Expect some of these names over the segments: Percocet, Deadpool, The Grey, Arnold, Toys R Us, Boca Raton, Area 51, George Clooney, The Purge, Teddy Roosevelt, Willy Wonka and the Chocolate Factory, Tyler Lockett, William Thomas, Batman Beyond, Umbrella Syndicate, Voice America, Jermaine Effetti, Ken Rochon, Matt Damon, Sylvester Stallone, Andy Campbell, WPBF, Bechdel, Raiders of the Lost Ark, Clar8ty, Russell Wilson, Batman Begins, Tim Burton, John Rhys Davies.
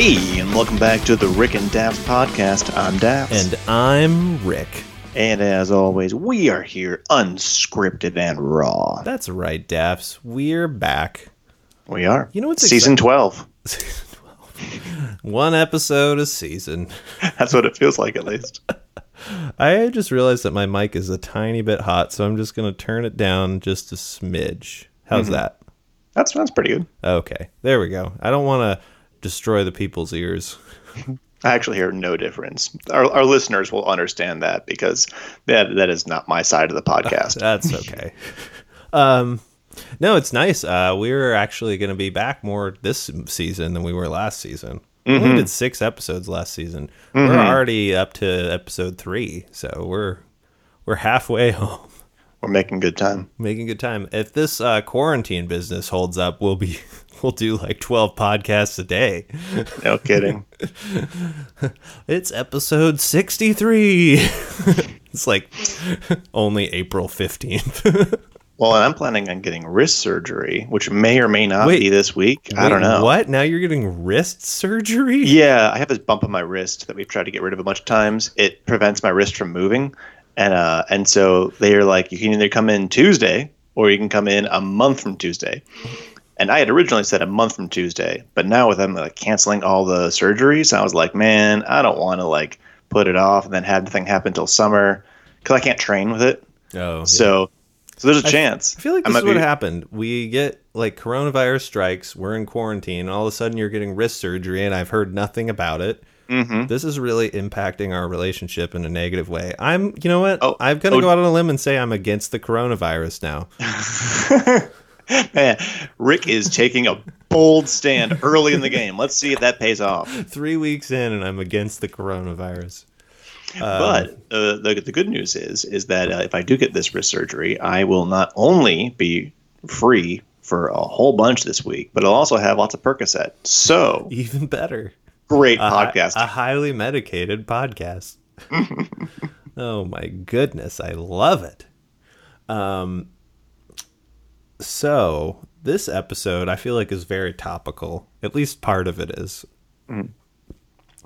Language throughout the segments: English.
Hey, and welcome back to the Rick and Daffs Podcast. I'm Daffs. And I'm Rick. And as always, we are here unscripted and raw. That's right, Daffs. We're back. We are. You know what's exciting? Season 12. Season 12. One episode a season. That's what it feels like, at least. I just realized that my mic is a tiny bit hot, so I'm just going to turn it down just a smidge. How's that? That's pretty good. Okay, there we go. I don't want to destroy the people's ears. I actually hear no difference. Our listeners will understand that because that is not my side of the podcast. That's okay. No, it's nice. We're actually going to be back more this season than we were last season. Mm-hmm. We only did 6 episodes last season. Mm-hmm. We're already up to episode 3, so we're halfway home. We're making good time. If this quarantine business holds up, we'll do like 12 podcasts a day. No kidding. It's episode 63. It's like only April 15th. Well, and I'm planning on getting wrist surgery, which may or may not be this week. I don't know. What? Now you're getting wrist surgery? Yeah, I have this bump on my wrist that we've tried to get rid of a bunch of times. It prevents my wrist from moving. And so they're like, you can either come in Tuesday or you can come in a month from Tuesday. And I had originally said a month from Tuesday, but now with them like, canceling all the surgeries, I was like, man, I don't want to like put it off and then have the thing happen till summer because I can't train with it. Oh, so. Yeah. So there's a chance. I feel like this is what happened. We get like coronavirus strikes. We're in quarantine. And all of a sudden you're getting wrist surgery and I've heard nothing about it. Mm-hmm. This is really impacting our relationship in a negative way. You know what? I'm going to go out on a limb and say I'm against the coronavirus now. Man, Rick is taking a bold stand early in the game. Let's see if that pays off. 3 weeks in and I'm against the coronavirus. But the good news is that if I do get this wrist surgery, I will not only be free for a whole bunch this week, but I'll also have lots of Percocet. So even better. Great podcast. A highly medicated podcast. Oh my goodness. I love it. So this episode I feel like is very topical. At least part of it is. Mm.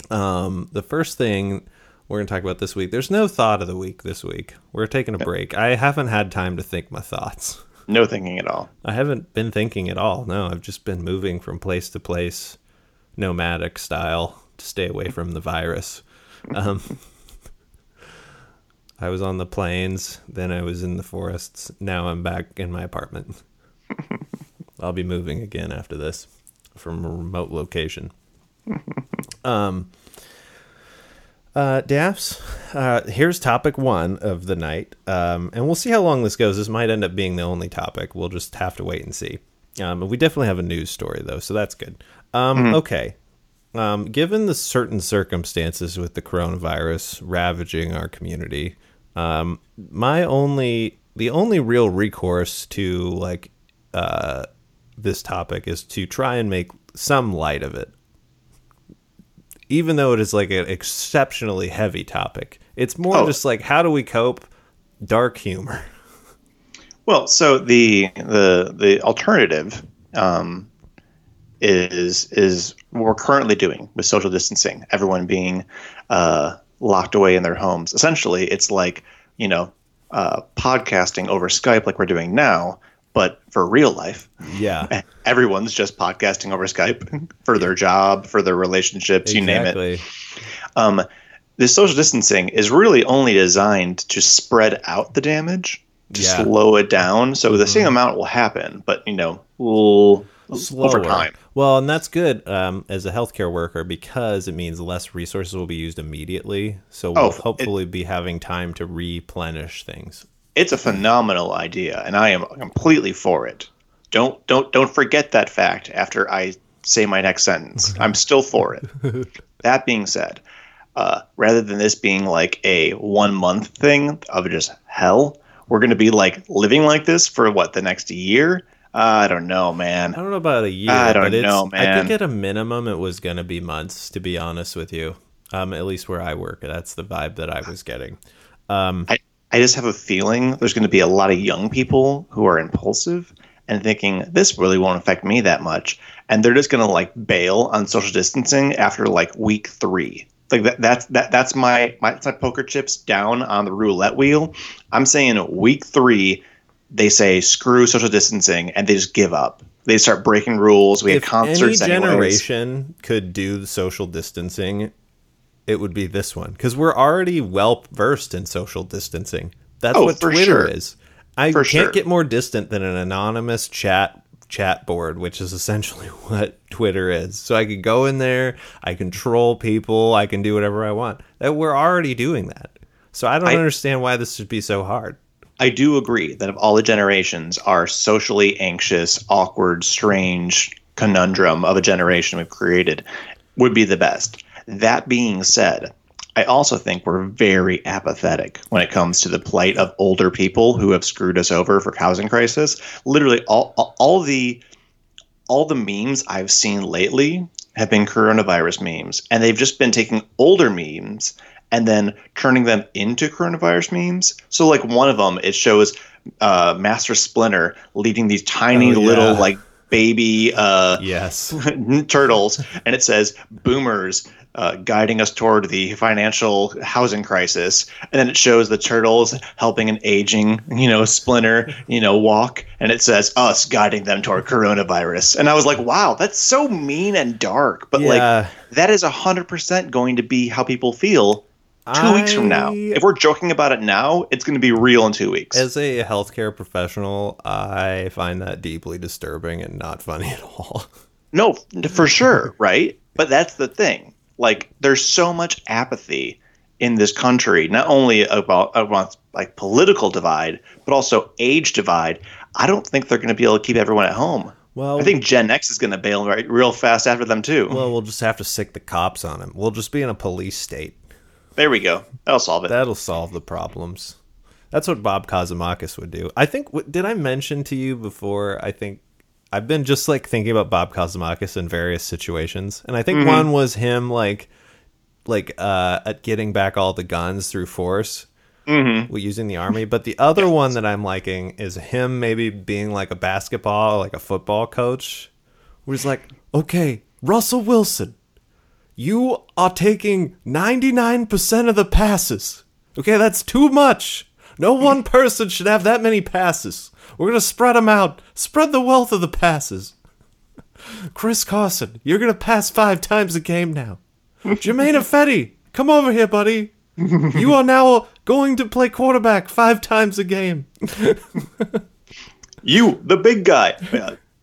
The first thing we're going to talk about this week. There's no thought of the week this week. We're taking a break. I haven't had time to think my thoughts. No thinking at all. I haven't been thinking at all. No, I've just been moving from place to place, nomadic style, to stay away from the virus. I was on the plains, then I was in the forests. Now I'm back in my apartment. I'll be moving again after this from a remote location. Daffs, here's topic 1 of the night, and we'll see how long this goes. This might end up being the only topic. We'll just have to wait and see. We definitely have a news story, though, so that's good. Okay. Given the certain circumstances with the coronavirus ravaging our community, the only real recourse to like this topic is to try and make some light of it. Even though it is like an exceptionally heavy topic, it's more just like, how do we cope? Dark humor. Well, so the alternative is what we're currently doing with social distancing, everyone being locked away in their homes. Essentially, it's like, podcasting over Skype like we're doing now, but for real life. Yeah. Everyone's just podcasting over Skype for their job, for their relationships, exactly. You name it. This social distancing is really only designed to spread out the damage, to slow it down. So the same amount will happen, but, slower. Over time. Well, and that's good as a healthcare worker because it means less resources will be used immediately. So we'll hopefully be having time to replenish things. It's a phenomenal idea, and I am completely for it. Don't forget that fact after I say my next sentence. I'm still for it. That being said, rather than this being like a 1-month thing of just hell, we're going to be like living like this for what, the next year? I don't know, man. I don't know about a year. I think at a minimum it was going to be months, to be honest with you. At least where I work. That's the vibe that I was getting. I just have a feeling there's going to be a lot of young people who are impulsive and thinking, this really won't affect me that much. And they're just going to like bail on social distancing after like week three. Like that's my poker chips down on the roulette wheel. I'm saying week three, they say screw social distancing and they just give up. They start breaking rules. We have concerts. If any generation could do the social distancing, it would be this one because we're already well versed in social distancing. That's what Twitter is. I can't get more distant than an anonymous chat board, which is essentially what Twitter is. So I could go in there, I control people, I can do whatever I want. We're already doing that. So I don't understand why this should be so hard. I do agree that of all the generations, our socially anxious, awkward, strange conundrum of a generation we've created would be the best. That being said, I also think we're very apathetic when it comes to the plight of older people who have screwed us over for housing crisis. Literally, all the memes I've seen lately have been coronavirus memes, and they've just been taking older memes and then turning them into coronavirus memes. So, like one of them, it shows Master Splinter leading these tiny little like baby turtles, and it says "boomers." Guiding us toward the financial housing crisis. And then it shows the turtles helping an aging, Splinter, walk. And it says us guiding them toward coronavirus. And I was like, wow, that's so mean and dark. But that is 100% going to be how people feel 2 weeks from now. If we're joking about it now, it's going to be real in 2 weeks. As a healthcare professional, I find that deeply disturbing and not funny at all. No, for sure. Right. But that's the thing. Like, there's so much apathy in this country, not only about like political divide, but also age divide. I don't think they're going to be able to keep everyone at home. Well, I think Gen X is going to bail real fast after them, too. Well, we'll just have to sick the cops on them. We'll just be in a police state. There we go. That'll solve it. That'll solve the problems. That's what Bob Kotsimakis would do. I think, did I mention to you before, I think, I've been just like thinking about Bob Kotsimakis in various situations. And I think one was him like getting back all the guns through force using the army. But the other one that I'm liking is him maybe being like a basketball, like a football coach who's like, okay, Russell Wilson, you are taking 99% of the passes. Okay, that's too much. No one person should have that many passes. We're going to spread them out. Spread the wealth of the passes. Chris Carson, you're going to pass 5 times a game now. Jermaine Effetti, come over here, buddy. You are now going to play quarterback 5 times a game. You, the big guy.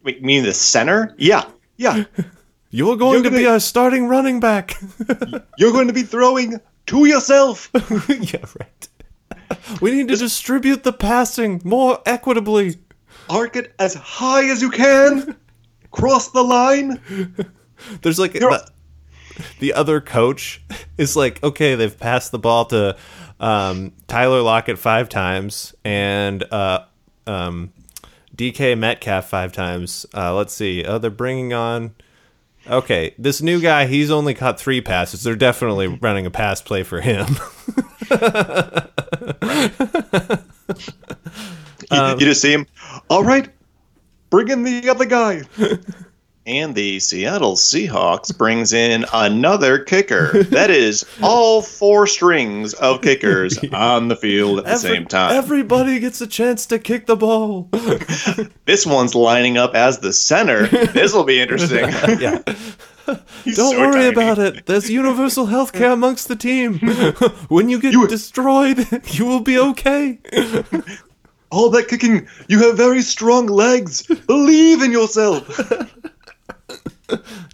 Wait, you mean the center? Yeah. You're going to be our starting running back. You're going to be throwing to yourself. Yeah, right. We need to distribute the passing more equitably. Arc it as high as you can. Cross the line. There's like the other coach is like, okay, they've passed the ball to Tyler Lockett 5 times and DK Metcalf 5 times. Let's see. They're bringing on. Okay, this new guy, he's only caught 3 passes. They're definitely running a pass play for him. You just see him. All right, bring in the other guy. And the Seattle Seahawks brings in another kicker. That is all 4 strings of kickers on the field at the same time. Everybody gets a chance to kick the ball. This one's lining up as the center. This will be interesting. Yeah. Don't worry about it. There's universal health care amongst the team. When you get destroyed, you will be okay. All that kicking. You have very strong legs. Believe in yourself.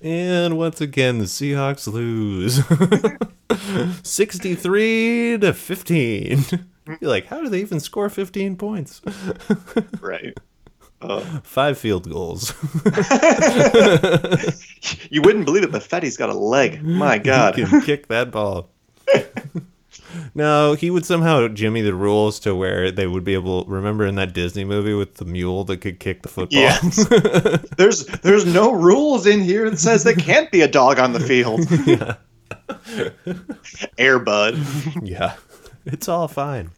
And once again, the Seahawks lose 63-15. You're like, how do they even score 15 points? Right. 5 field goals. You wouldn't believe it, but Fetty's got a leg. My God. He can kick that ball. No, he would somehow jimmy the rules to where they would be able. Remember in that Disney movie with the mule that could kick the football? Yes. There's no rules in here that says there can't be a dog on the field. Yeah. Air Bud. Yeah. It's all fine.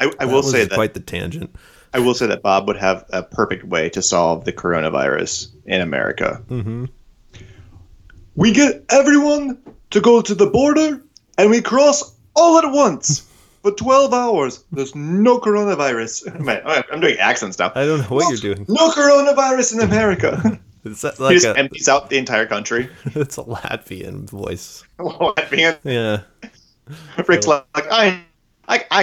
I will say that quite the tangent. I will say that Bob would have a perfect way to solve the coronavirus in America. Mm-hmm. We get everyone to go to the border and we cross all at once for 12 hours. There's no coronavirus. Man, I'm doing accent stuff. I don't know what you're doing. No coronavirus in America. It's like he just empties out the entire country. It's a Latvian voice. Latvian? Yeah. Rick's like, I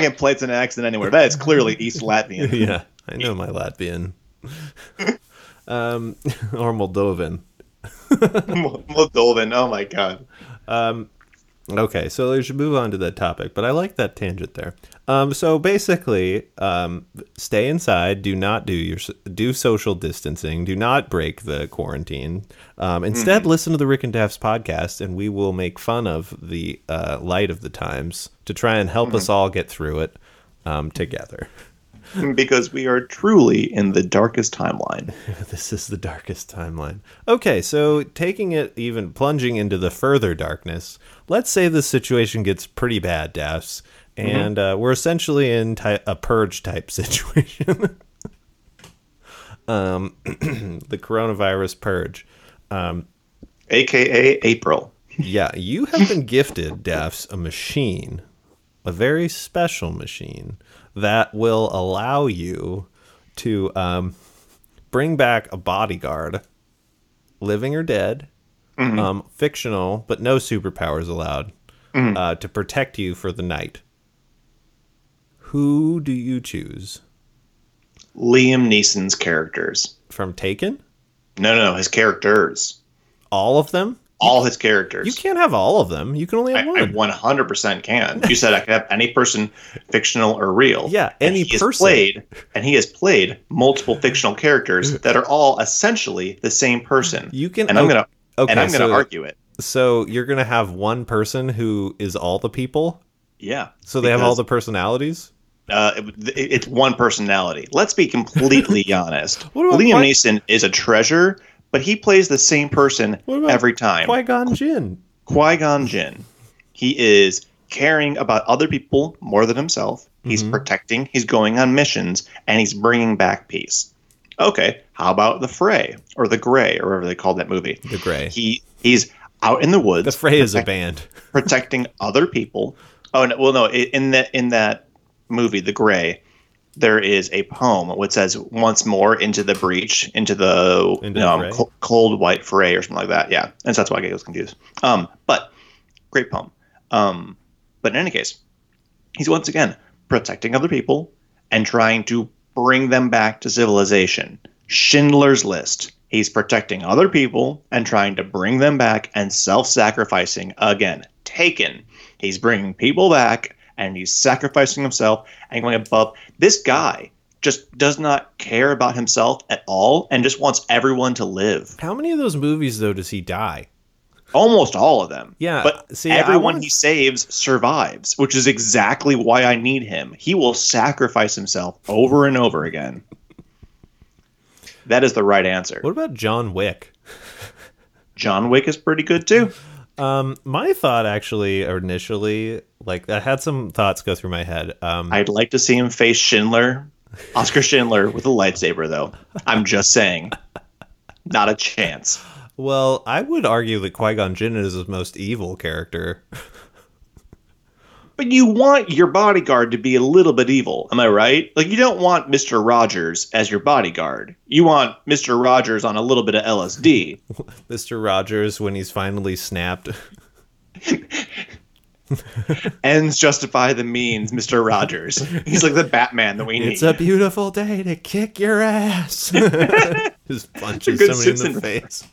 can place an accent anywhere. That is clearly East Latvian. Yeah, I know my Latvian. Or Moldovan. Moldovan, oh my god. Okay, so we should move on to that topic, but I like that tangent there. So basically, stay inside, do not do social distancing, do not break the quarantine. Instead, listen to the Rick and Daffs podcast, and we will make fun of the light of the times to try and help us all get through it together. Because we are truly in the darkest timeline. This is the darkest timeline. Okay, so plunging into the further darkness, let's say the situation gets pretty bad, Daffs, and we're essentially in a purge-type situation. The coronavirus purge. AKA April. Yeah, you have been gifted, Daffs, a machine, a very special machine, that will allow you to bring back a bodyguard, living or dead, fictional, but no superpowers allowed, to protect you for the night. Who do you choose? Liam Neeson's characters. From Taken? No, his characters. All of them? All his characters. You can't have all of them. You can only have one. I 100% can. You said I could have any person, fictional or real. Yeah, any person. And he has played multiple fictional characters that are all essentially the same person. You can, and I'm going to argue it. So you're going to have one person who is all the people? Yeah. So they have all the personalities? It's one personality. Let's be completely honest. Liam Neeson is a treasure, but he plays the same person every time. Qui-Gon Jinn. Qui-Gon Jinn. He is caring about other people more than himself. He's protecting. He's going on missions. And he's bringing back peace. Okay, how about The Fray? Or The Grey, or whatever they called that movie. The Grey. He's out in the woods. The Fray is a band. Protecting other people. Oh, no, in that movie, The Grey, there is a poem which says, once more into the breach, cold white fray or something like that. Yeah. And so that's why I was confused. But great poem. But in any case, he's once again protecting other people and trying to bring them back to civilization. Schindler's List. He's protecting other people and trying to bring them back and self-sacrificing again. Taken. He's bringing people back. And he's sacrificing himself and going above. This guy just does not care about himself at all and just wants everyone to live. How many of those movies, though, does he die? Almost all of them. Yeah. But everyone he saves survives, which is exactly why I need him. He will sacrifice himself over and over again. That is the right answer. What about John Wick? John Wick is pretty good, too. My thought initially, like, I had some thoughts go through my head. I'd like to see him face Oscar Schindler with a lightsaber, though. I'm just saying. Not a chance. Well, I would argue that Qui-Gon Jinn is his most evil character. But you want your bodyguard to be a little bit evil, am I right? Like, you don't want Mr. Rogers as your bodyguard. You want Mr. Rogers on a little bit of LSD. Mr. Rogers, when he's finally snapped. Ends justify the means, Mr. Rogers. He's like the Batman that we need. It's a beautiful day to kick your ass. Just punches somebody in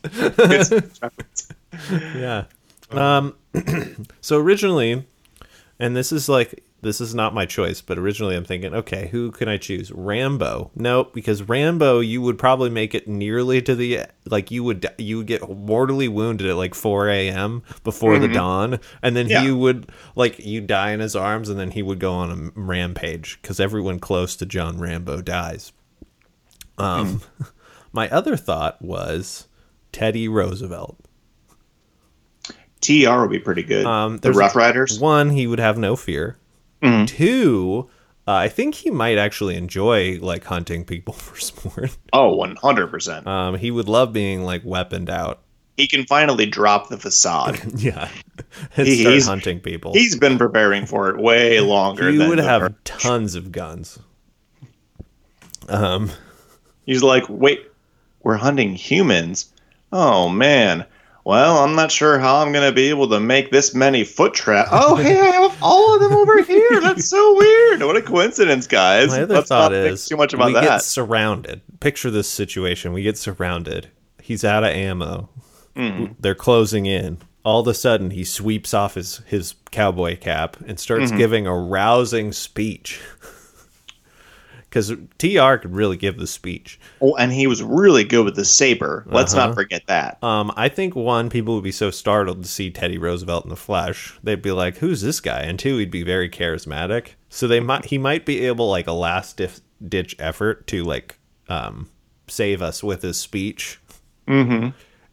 the face. Yeah. So originally... And this is not my choice, but originally I'm thinking, okay, who can I choose? Rambo. No, because Rambo, you would probably make it nearly to the, like, you would get mortally wounded at like 4 a.m. before the dawn. And then he would, like, you die in his arms and then he would go on a rampage because everyone close to John Rambo dies. My other thought was Teddy Roosevelt. TR would be pretty good. The Rough Riders. One, he would have no fear. Two, I think he might actually enjoy like hunting people for sport. Oh, 100%. He would love being like weaponed out. He can finally drop the facade. Yeah, and start hunting people. He's been preparing for it way longer. He would have tons of guns. He's like, wait, we're hunting humans? Oh man. Well, I'm not sure how I'm going to be able to make this many foot traps. Oh, hey, I have all of them over here. That's so weird. What a coincidence, guys. My other thought is too much about we that. Get surrounded. Picture this situation. We get surrounded. He's out of ammo. Mm. They're closing in. All of a sudden, he sweeps off his cowboy cap and starts giving a rousing speech. Because TR could really give the speech. Oh, and he was really good with the saber. Let's not forget that. I think, one, people would be so startled to see Teddy Roosevelt in the flesh. They'd be like, who's this guy? And two, he'd be very charismatic. So he might be able, like, a last-ditch effort to, like, save us with his speech. Mm-hmm.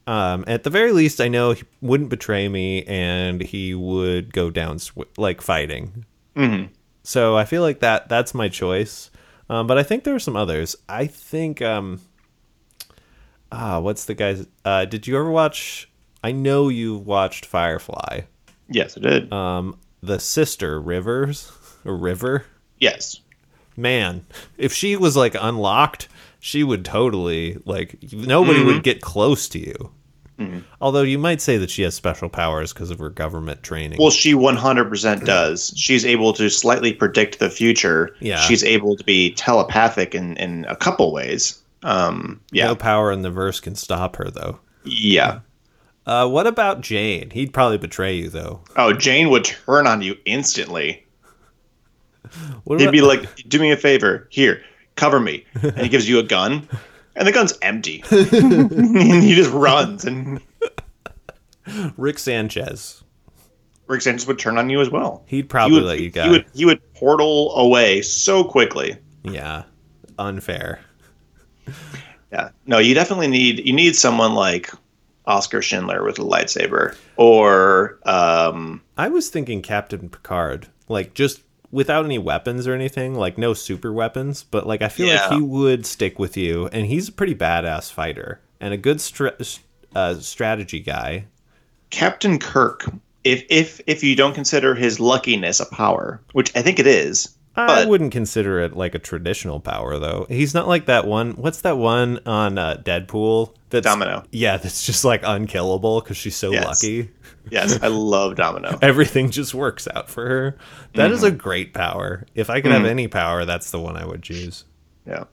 At the very least, I know he wouldn't betray me, and he would go down, like, fighting. Mm-hmm. So I feel like that's my choice. But I think there are some others. I think, what's the guy's? Did you ever watch? I know you watched Firefly. Yes, I did. The sister, River. Yes. Man, if she was like unlocked, she would totally like nobody would get close to you. Mm-hmm. Although you might say that she has special powers because of her government training. Well, she 100% does. She's able to slightly predict the future. Yeah. She's able to be telepathic in a couple ways. No power in the verse can stop her, though. Yeah. What about Jane? He'd probably betray you, though. Oh, Jane would turn on you instantly. He'd be like, do me a favor. Here, cover me. And he gives you a gun. And the gun's empty. And he just runs. And Rick Sanchez would turn on you as well. He'd probably let you go. He would portal away so quickly. Yeah. Unfair. Yeah. No, you definitely need someone like Oscar Schindler with a lightsaber. Or I was thinking Captain Picard. Like, just without any weapons or anything, like no super weapons, but like I feel like he would stick with you, and he's a pretty badass fighter and a good strategy guy. Captain Kirk, if you don't consider his luckiness a power, which I think it is, I wouldn't consider it like a traditional power though. He's not like that one. What's that one on Deadpool? That's Domino. Yeah, that's just like unkillable because she's so lucky. Yes, I love Domino. Everything just works out for her. That is a great power. If I could have any power, that's the one I would choose. Yeah.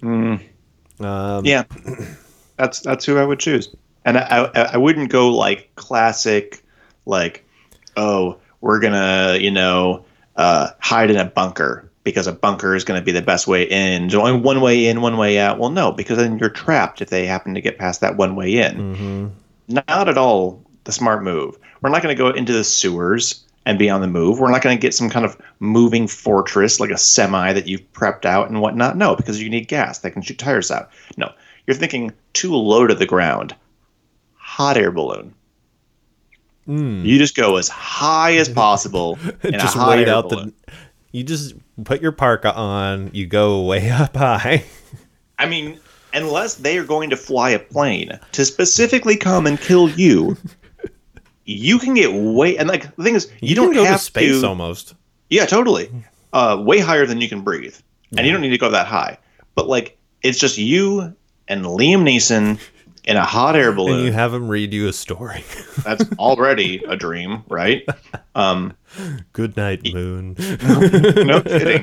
Yeah. That's who I would choose. And I wouldn't go like classic, like, oh, we're going to, hide in a bunker because a bunker is going to be the best way in. So only one way in, one way out. Well, no, because then you're trapped if they happen to get past that one way in. Mm-hmm. Not at all the smart move. We're not going to go into the sewers and be on the move. We're not going to get some kind of moving fortress like a semi that you've prepped out and whatnot. No, because you need gas that can shoot tires out. No, you're thinking too low to the ground. Hot air balloon. Mm. You just go as high as possible. Just wait out the... You just put your parka on, you go way up high. I mean, unless they are going to fly a plane to specifically come and kill you, you can get way... And like the thing is, you don't have to... go to space almost. Yeah, totally. Way higher than you can breathe. And you don't need to go that high. But like, it's just you and Liam Neeson in a hot air balloon. And you have him read you a story. That's already a dream, right? Good night, moon. No kidding.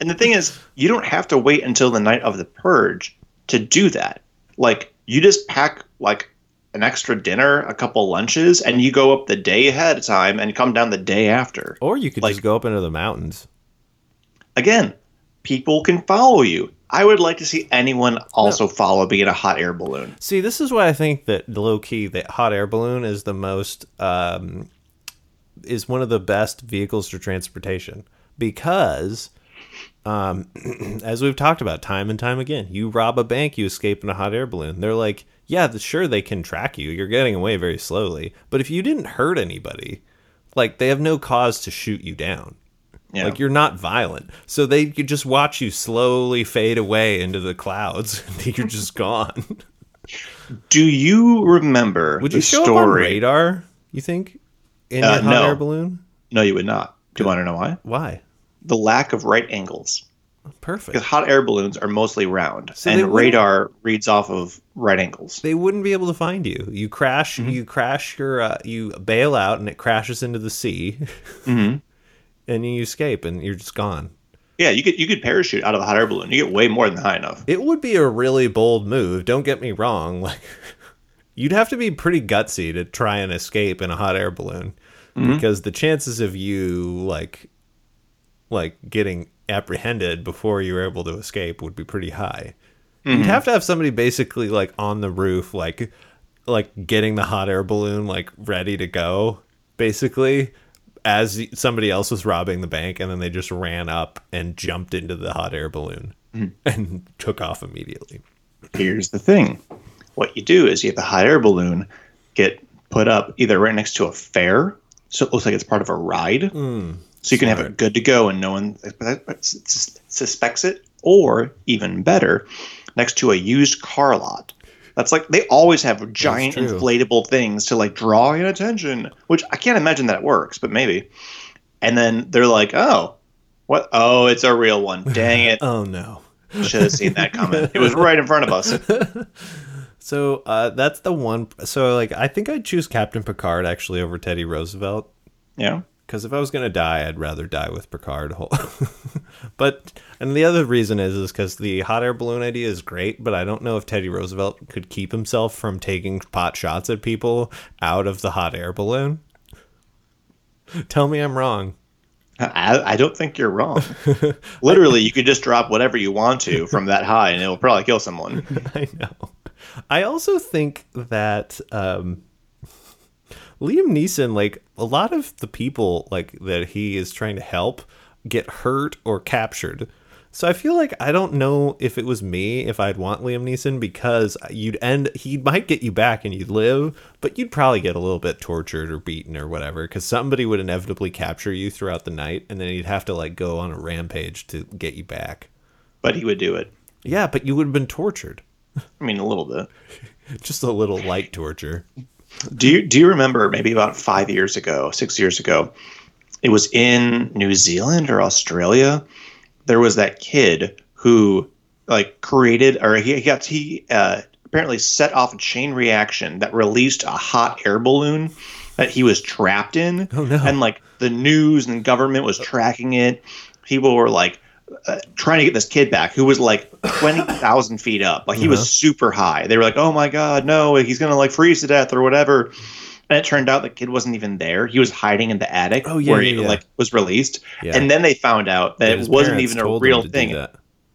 And the thing is, you don't have to wait until the night of the purge to do that. Like, you just pack, like, an extra dinner, a couple lunches, and you go up the day ahead of time and come down the day after. Or you could like, just go up into the mountains. Again, people can follow you. I would like to see anyone also follow me in a hot air balloon. See, this is why I think that low-key, that hot air balloon is the most... is one of the best vehicles for transportation because, as we've talked about time and time again, you rob a bank, you escape in a hot air balloon. They're like, yeah, sure, they can track you. You're getting away very slowly. But if you didn't hurt anybody, Like, they have no cause to shoot you down. Yeah. Like, you're not violent. So they could just watch you slowly fade away into the clouds. And you're just gone. Do you remember the story? Would you show up on radar, you think? In your hot air balloon? No, you would not. Do you want to know why? Why? The lack of right angles. Perfect. Because hot air balloons are mostly round, so and radar reads off of right angles. They wouldn't be able to find you. You crash. Mm-hmm. You crash your. You bail out, and it crashes into the sea, mm-hmm. and you escape, and you're just gone. Yeah, you could parachute out of a hot air balloon. You get way more than high enough. It would be a really bold move. Don't get me wrong. Like, you'd have to be pretty gutsy to try and escape in a hot air balloon, mm-hmm. because the chances of you like getting apprehended before you were able to escape would be pretty high. Mm-hmm. You'd have to have somebody basically like on the roof, like getting the hot air balloon like ready to go, basically, as somebody else was robbing the bank, and then they just ran up and jumped into the hot air balloon, mm-hmm. and took off immediately. Here's the thing. What you do is you have the hot air balloon get put up either right next to a fair, so it looks like it's part of a ride, so you can have it good to go and no one suspects it, or even better, next to a used car lot. That's like, they always have giant inflatable things to like draw your attention, which I can't imagine that works, but maybe. And then they're like, oh, what? Oh, it's a real one. Dang it. Oh, no. Should have seen that coming. It was right in front of us. So that's the one. So like, I think I'd choose Captain Picard actually over Teddy Roosevelt. Yeah. Because if I was going to die, I'd rather die with Picard. But, and the other reason is because the hot air balloon idea is great, but I don't know if Teddy Roosevelt could keep himself from taking pot shots at people out of the hot air balloon. Tell me I'm wrong. I don't think you're wrong. Literally, you could just drop whatever you want to from that high, and it'll probably kill someone. I know. I also think that... Liam Neeson, like, a lot of the people, like, that he is trying to help get hurt or captured. So I feel like, I don't know if it was me, if I'd want Liam Neeson, because he might get you back and you'd live, but you'd probably get a little bit tortured or beaten or whatever, because somebody would inevitably capture you throughout the night, and then you'd have to, like, go on a rampage to get you back. But he would do it. Yeah, but you would have been tortured. I mean, a little bit. Just a little light torture. Do you remember maybe about 6 years ago, it was in New Zealand or Australia, there was that kid who like apparently set off a chain reaction that released a hot air balloon that he was trapped in. Oh, no. And like the news and the government was tracking it. People were like trying to get this kid back who was like 20,000 feet up. Like he was super high. They were like, oh my God, no, he's going to like freeze to death or whatever. And it turned out the kid wasn't even there. He was hiding in the attic where he like was released. Yeah. And then they found out that it wasn't even a real thing.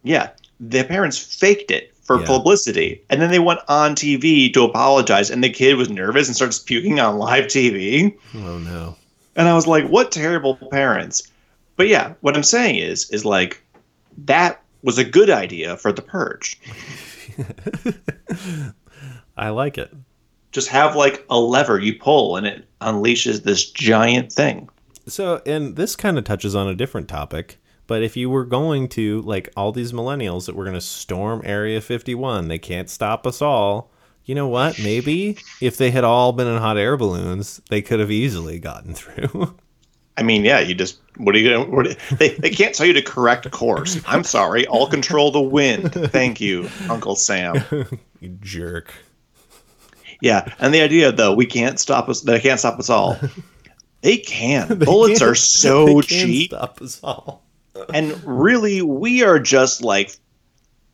Yeah. Their parents faked it for publicity. And then they went on TV to apologize. And the kid was nervous and starts puking on live TV. Oh no. And I was like, what terrible parents. But yeah, what I'm saying is like, that was a good idea for The Purge. I like it. Just have like a lever you pull and it unleashes this giant thing. So, and this kind of touches on a different topic, but if you were going to, like, all these millennials that were going to storm Area 51, they can't stop us all. You know what? Maybe if they had all been in hot air balloons, they could have easily gotten through. I mean, yeah, you just... What are you gonna? They can't tell you to correct course. I'm sorry. I'll control the wind. Thank you, Uncle Sam. You jerk. Yeah, and the idea though, they can't stop us all. They can. Bullets are so cheap. Stop us all. And really, we are just like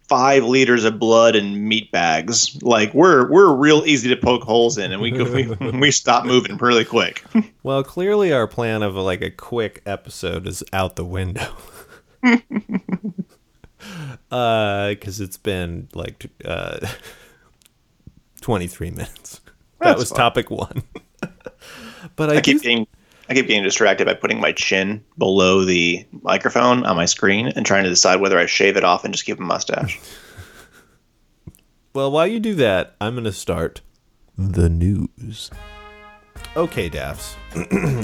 5 liters of blood and meat bags. Like we're real easy to poke holes in, and we stop moving pretty quick. Well, clearly our plan of like a quick episode is out the window. Because it's been like 23 minutes. That was fun. Topic one. But I keep getting distracted by putting my chin below the microphone on my screen and trying to decide whether I shave it off and just keep a mustache. Well, while you do that, I'm going to start the news. Okay, Daffs.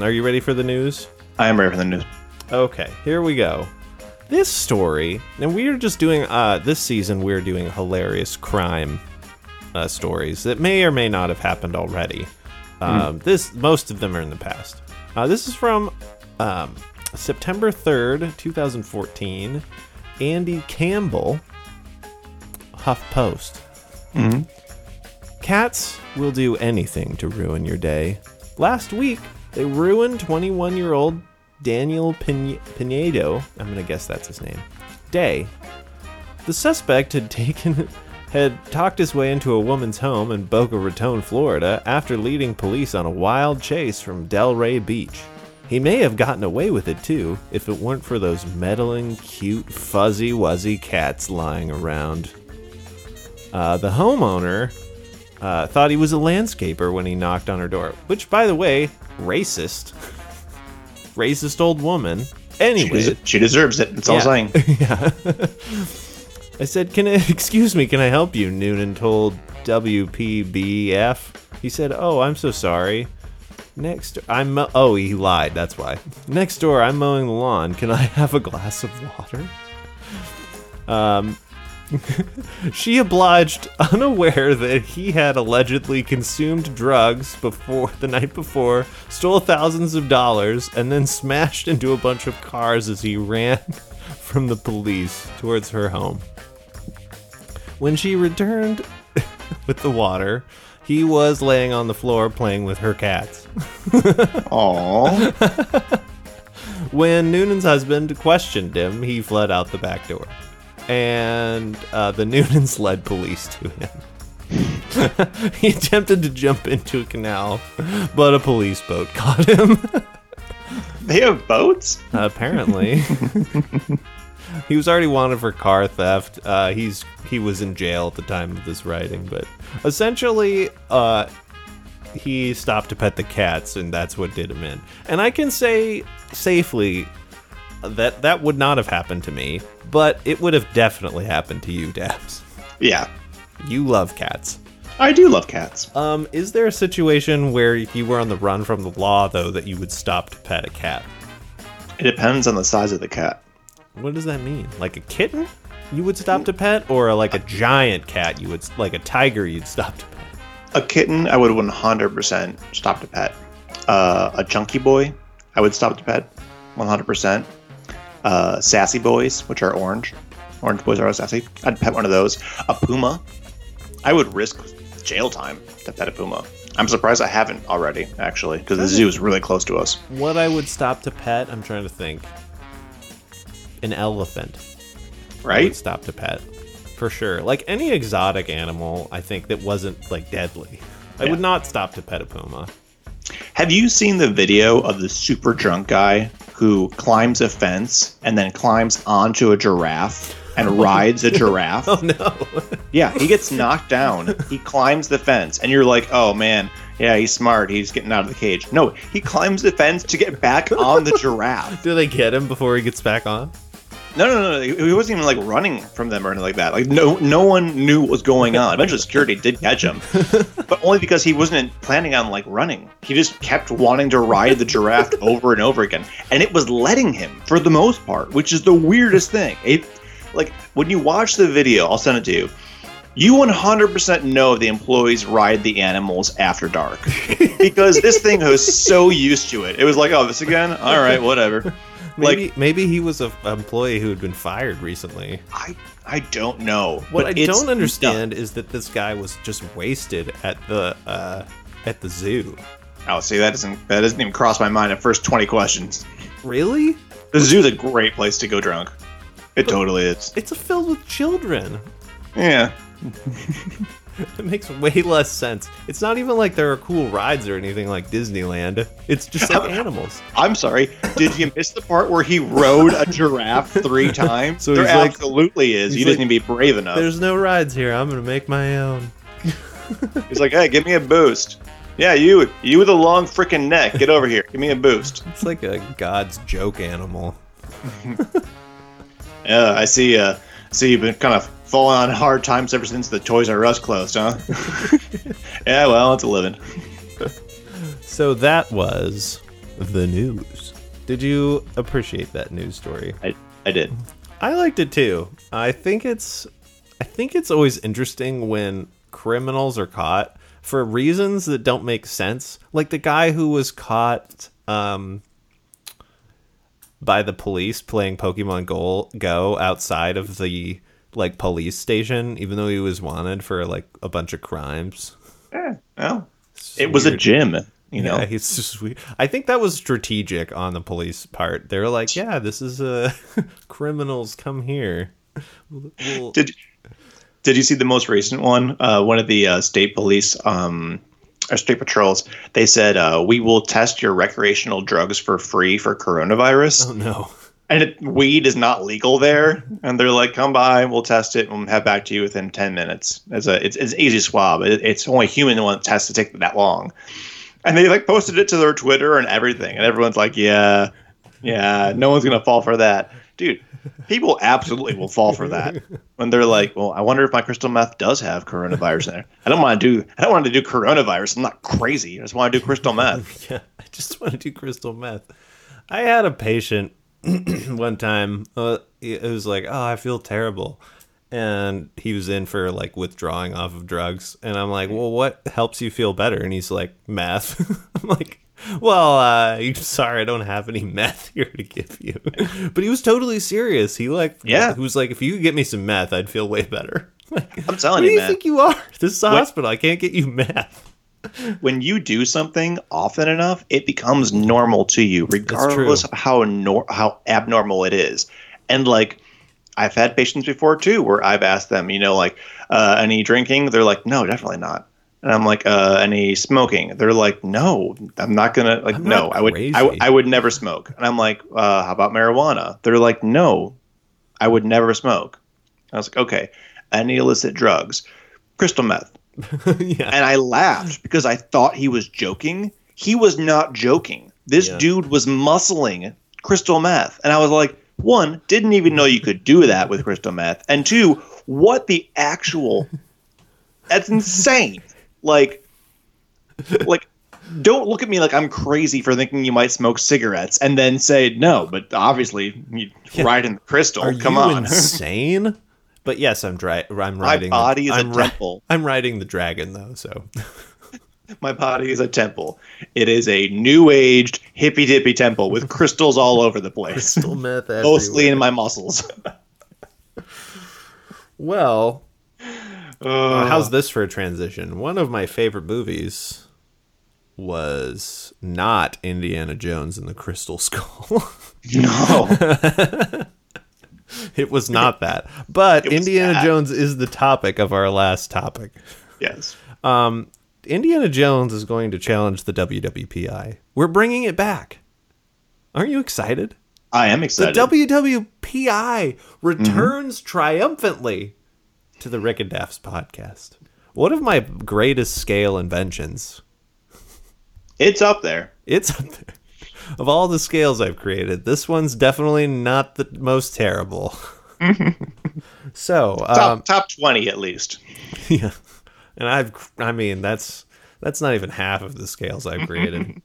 Are you ready for the news? I am ready for the news. Okay, here we go. This story, and we are just doing, this season we're doing hilarious crime stories that may or may not have happened already. Most of them are in the past. This is from September 3rd, 2014. Andy Campbell, HuffPost. Mm-hmm. Cats will do anything to ruin your day. Last week, they ruined 21-year-old Daniel Pinedo, I'm going to guess that's his name, day. The suspect had talked his way into a woman's home in Boca Raton, Florida, after leading police on a wild chase from Delray Beach. He may have gotten away with it, too, if it weren't for those meddling, cute, fuzzy-wuzzy cats lying around. The homeowner thought he was a landscaper when he knocked on her door, which, by the way, racist. Racist old woman. Anyway. She deserves it. That's all I'm saying. Yeah. I said, can I help you? Noonan told WPBF. He said, oh, I'm so sorry. He lied. That's why. Next door, I'm mowing the lawn. Can I have a glass of water? She obliged, unaware that he had allegedly consumed drugs the night before, stole thousands of dollars, and then smashed into a bunch of cars as he ran from the police towards her home. When she returned with the water, he was laying on the floor playing with her cats. Aww. When Noonan's husband questioned him, he fled out the back door. And the Noonans led police to him. He attempted to jump into a canal, but a police boat caught him. They have boats? Apparently. He was already wanted for car theft. He was in jail at the time of this writing, but essentially he stopped to pet the cats, and that's what did him in. And I can say safely that would not have happened to me, but it would have definitely happened to you, Daffs. Yeah. You love cats. I do love cats. Is there a situation where you were on the run from the law, though, that you would stop to pet a cat? It depends on the size of the cat. What does that mean? Like a kitten you would stop to pet? Or like a giant cat like a tiger you'd stop to pet? A kitten I would 100% stop to pet. A chunky boy I would stop to pet 100%. Sassy boys, which are orange. Orange boys are sassy. I'd pet one of those. A puma. I would risk jail time to pet a puma. I'm surprised I haven't already, actually, because the zoo is really close to us. What I would stop to pet, I'm trying to think. An elephant. Right? I would stop to pet. For sure. Like any exotic animal, I think, that wasn't like deadly. I would not stop to pet a puma. Have you seen the video of the super drunk guy who climbs a fence and then climbs onto a giraffe and rides a giraffe? Oh, no. Yeah, he gets knocked down. He climbs the fence, and you're like, oh, man, yeah, he's smart. He's getting out of the cage. No, he climbs the fence to get back on the giraffe. Do they get him before he gets back on? No. He wasn't even, like, running from them or anything like that. Like, no one knew what was going on. Eventually, security did catch him. But only because he wasn't planning on, like, running. He just kept wanting to ride the giraffe over and over again. And it was letting him, for the most part, which is the weirdest thing. Like, when you watch the video, I'll send it to you. You 100% know the employees ride the animals after dark. Because this thing was so used to it. It was like, oh, this again? All right, whatever. Maybe he was an employee who had been fired recently. I don't know. What I don't understand is that this guy was just wasted at the zoo. Oh, see, that doesn't even cross my mind at first 20 questions. Really? The zoo's a great place to go drunk. It totally is. It's filled with children. Yeah. It makes way less sense. It's not even like there are cool rides or anything like Disneyland. It's just like animals. I'm sorry. Did you miss the part where he rode a giraffe 3 times? So there absolutely is. You didn't even be brave enough. There's no rides here. I'm going to make my own. He's like, hey, give me a boost. Yeah, you with a long freaking neck. Get over here. Give me a boost. It's like a God's joke animal. Yeah, I see. See, you've been kind of falling on hard times ever since the Toys R Us closed, huh? Yeah, well, it's a living. So that was the news. Did you appreciate that news story? I did. I liked it too. I think it's always interesting when criminals are caught for reasons that don't make sense. Like the guy who was caught by the police playing Pokemon Go outside of the like police station, even though he was wanted for like a bunch of crimes. Yeah, well, it was a gym, you know. Yeah, it's just weird. I think that was strategic on the police part. They're like, yeah, this is criminals come here. We'll... Did you see the most recent one? One of the state police or state patrols, they said, we will test your recreational drugs for free for coronavirus. Oh, no. And weed is not legal there. And they're like, come by, we'll test it, and we'll have back to you within 10 minutes. It's an easy swab. It's only human one that has to take that long. And they like posted it to their Twitter and everything. And everyone's like, yeah, no one's going to fall for that. Dude, people absolutely will fall for that when they're like, well, I wonder if my crystal meth does have coronavirus in it. I don't want to do coronavirus. I'm not crazy. I just want to do crystal meth. Yeah, I just want to do crystal meth. I had a patient one time. It was like, oh, I feel terrible. And he was in for like withdrawing off of drugs. And I'm like, well, what helps you feel better? And he's like, meth. I'm like, well, sorry, I don't have any meth here to give you. But he was totally serious. He was like, if you could get me some meth, I'd feel way better. Like, I'm telling you, man. Who do you think you are? This is a hospital. I can't get you meth. When you do something often enough, it becomes normal to you, regardless of how abnormal it is. And like, I've had patients before too, where I've asked them, you know, like, any drinking? They're like, no, definitely not. And I'm like, any smoking? They're like, no, I'm not gonna. Like, no, I would never smoke. And I'm like, how about marijuana? They're like, no, I would never smoke. And I was like, okay, any illicit drugs? Crystal meth. Yeah. And I laughed because I thought he was joking. He was not joking. This dude was muscling crystal meth, and I was like, one, didn't even know you could do that with crystal meth, and two, what the actual? That's insane. Like, don't look at me like I'm crazy for thinking you might smoke cigarettes and then say no, but obviously you riding the crystal. Are come you on, insane? But yes, I'm riding. My body is a temple. I'm riding the dragon though, so. My body is a temple. It is a new aged hippy dippy temple with crystals all over the place. Crystal meth everywhere. Mostly in my muscles. Well. How's this for a transition? One of my favorite movies was not Indiana Jones and the Crystal Skull. No. It was not that. But Indiana Jones is the topic of our last topic. Yes. Indiana Jones is going to challenge the WWPI. We're bringing it back. Aren't you excited? I am excited. The WWPI returns triumphantly to the Rick and Daffs podcast. One of my greatest scale inventions. It's up there. Of all the scales I've created, this one's definitely not the most terrible. So top 20 at least. Yeah. And I mean that's not even half of the scales I've created.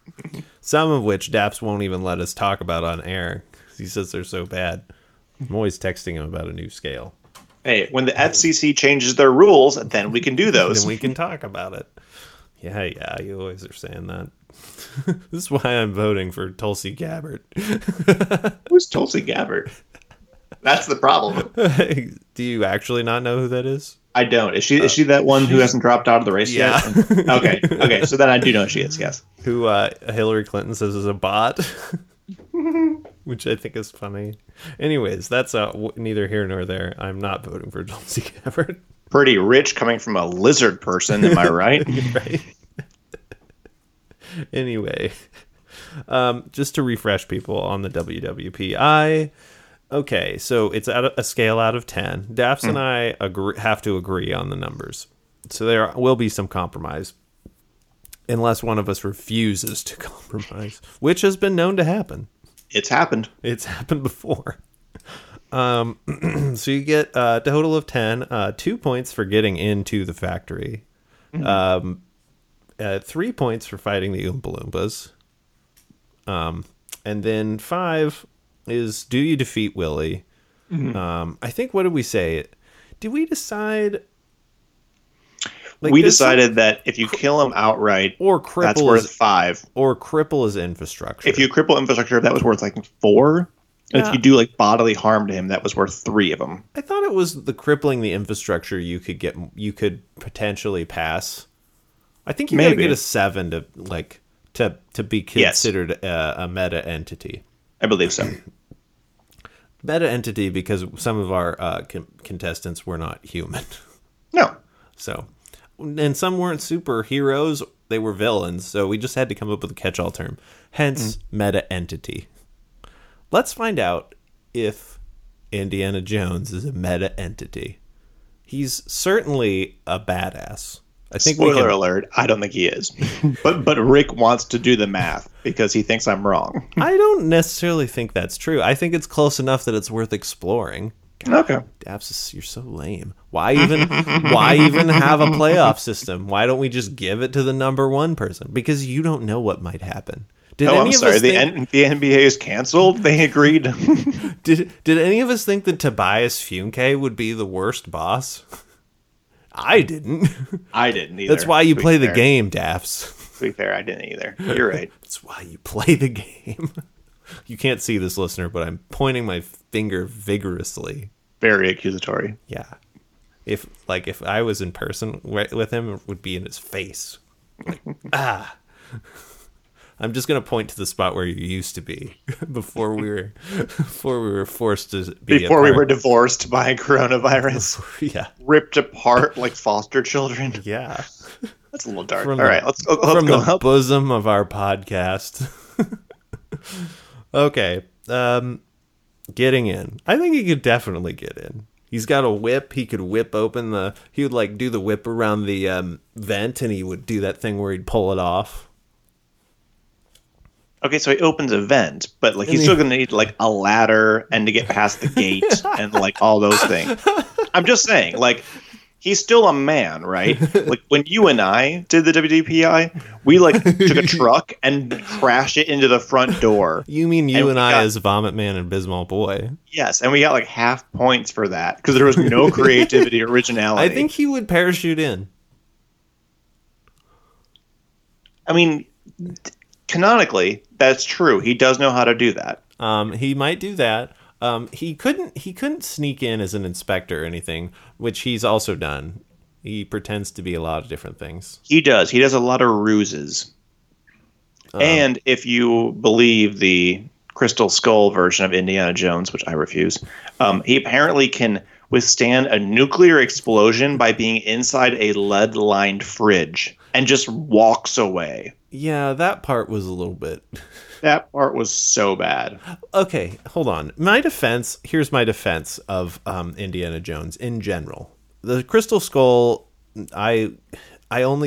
Some of which Daps won't even let us talk about on air because he says they're so bad. I'm always texting him about a new scale. Hey, when the FCC changes their rules, then we can do those. Then we can talk about it. Yeah, you always are saying that. This is why I'm voting for Tulsi Gabbard. Who's Tulsi Gabbard? That's the problem. Do you actually not know who that is? I don't. Is she that one who hasn't dropped out of the race yet? Okay, so then I do know who she is, yes. Who Hillary Clinton says is a bot. Which I think is funny. Anyways, that's neither here nor there. I'm not voting for Tulsi Gabbard. Pretty rich coming from a lizard person, am I right? Right. Anyway, just to refresh people on the WWPI. Okay, so it's at a scale out of 10. Daffs and I have to agree on the numbers. So there will be some compromise. Unless one of us refuses to compromise, which has been known to happen. It's happened before. So you get a total of 10, 2 points for getting into the factory. 3 points for fighting the Oompa Loompas. And then 5 is, do you defeat Willy? Mm-hmm. I think, what did we say? Did we decide? Like, we decided that if you kill him outright, or cripple, that's worth 5. Or cripple his infrastructure. If you cripple infrastructure, that was worth like 4. And if you do like bodily harm to him, that was worth 3 of them. I thought it was the crippling the infrastructure you could potentially pass. I think you gotta get a 7 to like to be considered a meta entity. I believe so. Meta entity because some of our contestants were not human. No. So, and some weren't superheroes; they were villains. So we just had to come up with a catch-all term. Hence, meta entity. Let's find out if Indiana Jones is a meta entity. He's certainly a badass. I think. Spoiler alert, I don't think he is. But Rick wants to do the math because he thinks I'm wrong. I don't necessarily think that's true. I think it's close enough that it's worth exploring. God, okay. Daffs, you're so lame. Why even have a playoff system? Why don't we just give it to the number one person? Because you don't know what might happen. The NBA is canceled? They agreed. Did any of us think that Tobias Funke would be the worst boss? I didn't. I didn't either. That's why you play the game, Daffs. To be fair, I didn't either. You're right. That's why you play the game. You can't see this, listener, but I'm pointing my finger vigorously. Very accusatory. Yeah. If I was in person with him, it would be in his face. Like, I'm just going to point to the spot where you used to be before we were forced to be before we were divorced by coronavirus. Yeah. Ripped apart like foster children. Yeah. That's a little dark. All right, let's go. From the bosom of our podcast. Okay. Getting in. I think he could definitely get in. He's got a whip. He could whip open he would like do the whip around the vent, and he would do that thing where he'd pull it off. Okay, so he opens a vent, but like he's still going to need like a ladder and to get past the gate and like all those things. I'm just saying, like, he's still a man, right? Like when you and I did the WWPI, we like took a truck and crashed it into the front door. You mean you and I as Vomit Man and Bismol Boy? Yes, and we got like half points for that because there was no creativity or originality. I think he would parachute in. I mean, canonically, that's true. He does know how to do that. He might do that. He couldn't sneak in as an inspector or anything, which he's also done. He pretends to be a lot of different things. He does. He does a lot of ruses. And if you believe the Crystal Skull version of Indiana Jones, which I refuse, he apparently can withstand a nuclear explosion by being inside a lead-lined fridge and just walks away. Yeah, that part was a little bit... That part was so bad. Okay, hold on. Here's my defense of Indiana Jones in general. The Crystal Skull, I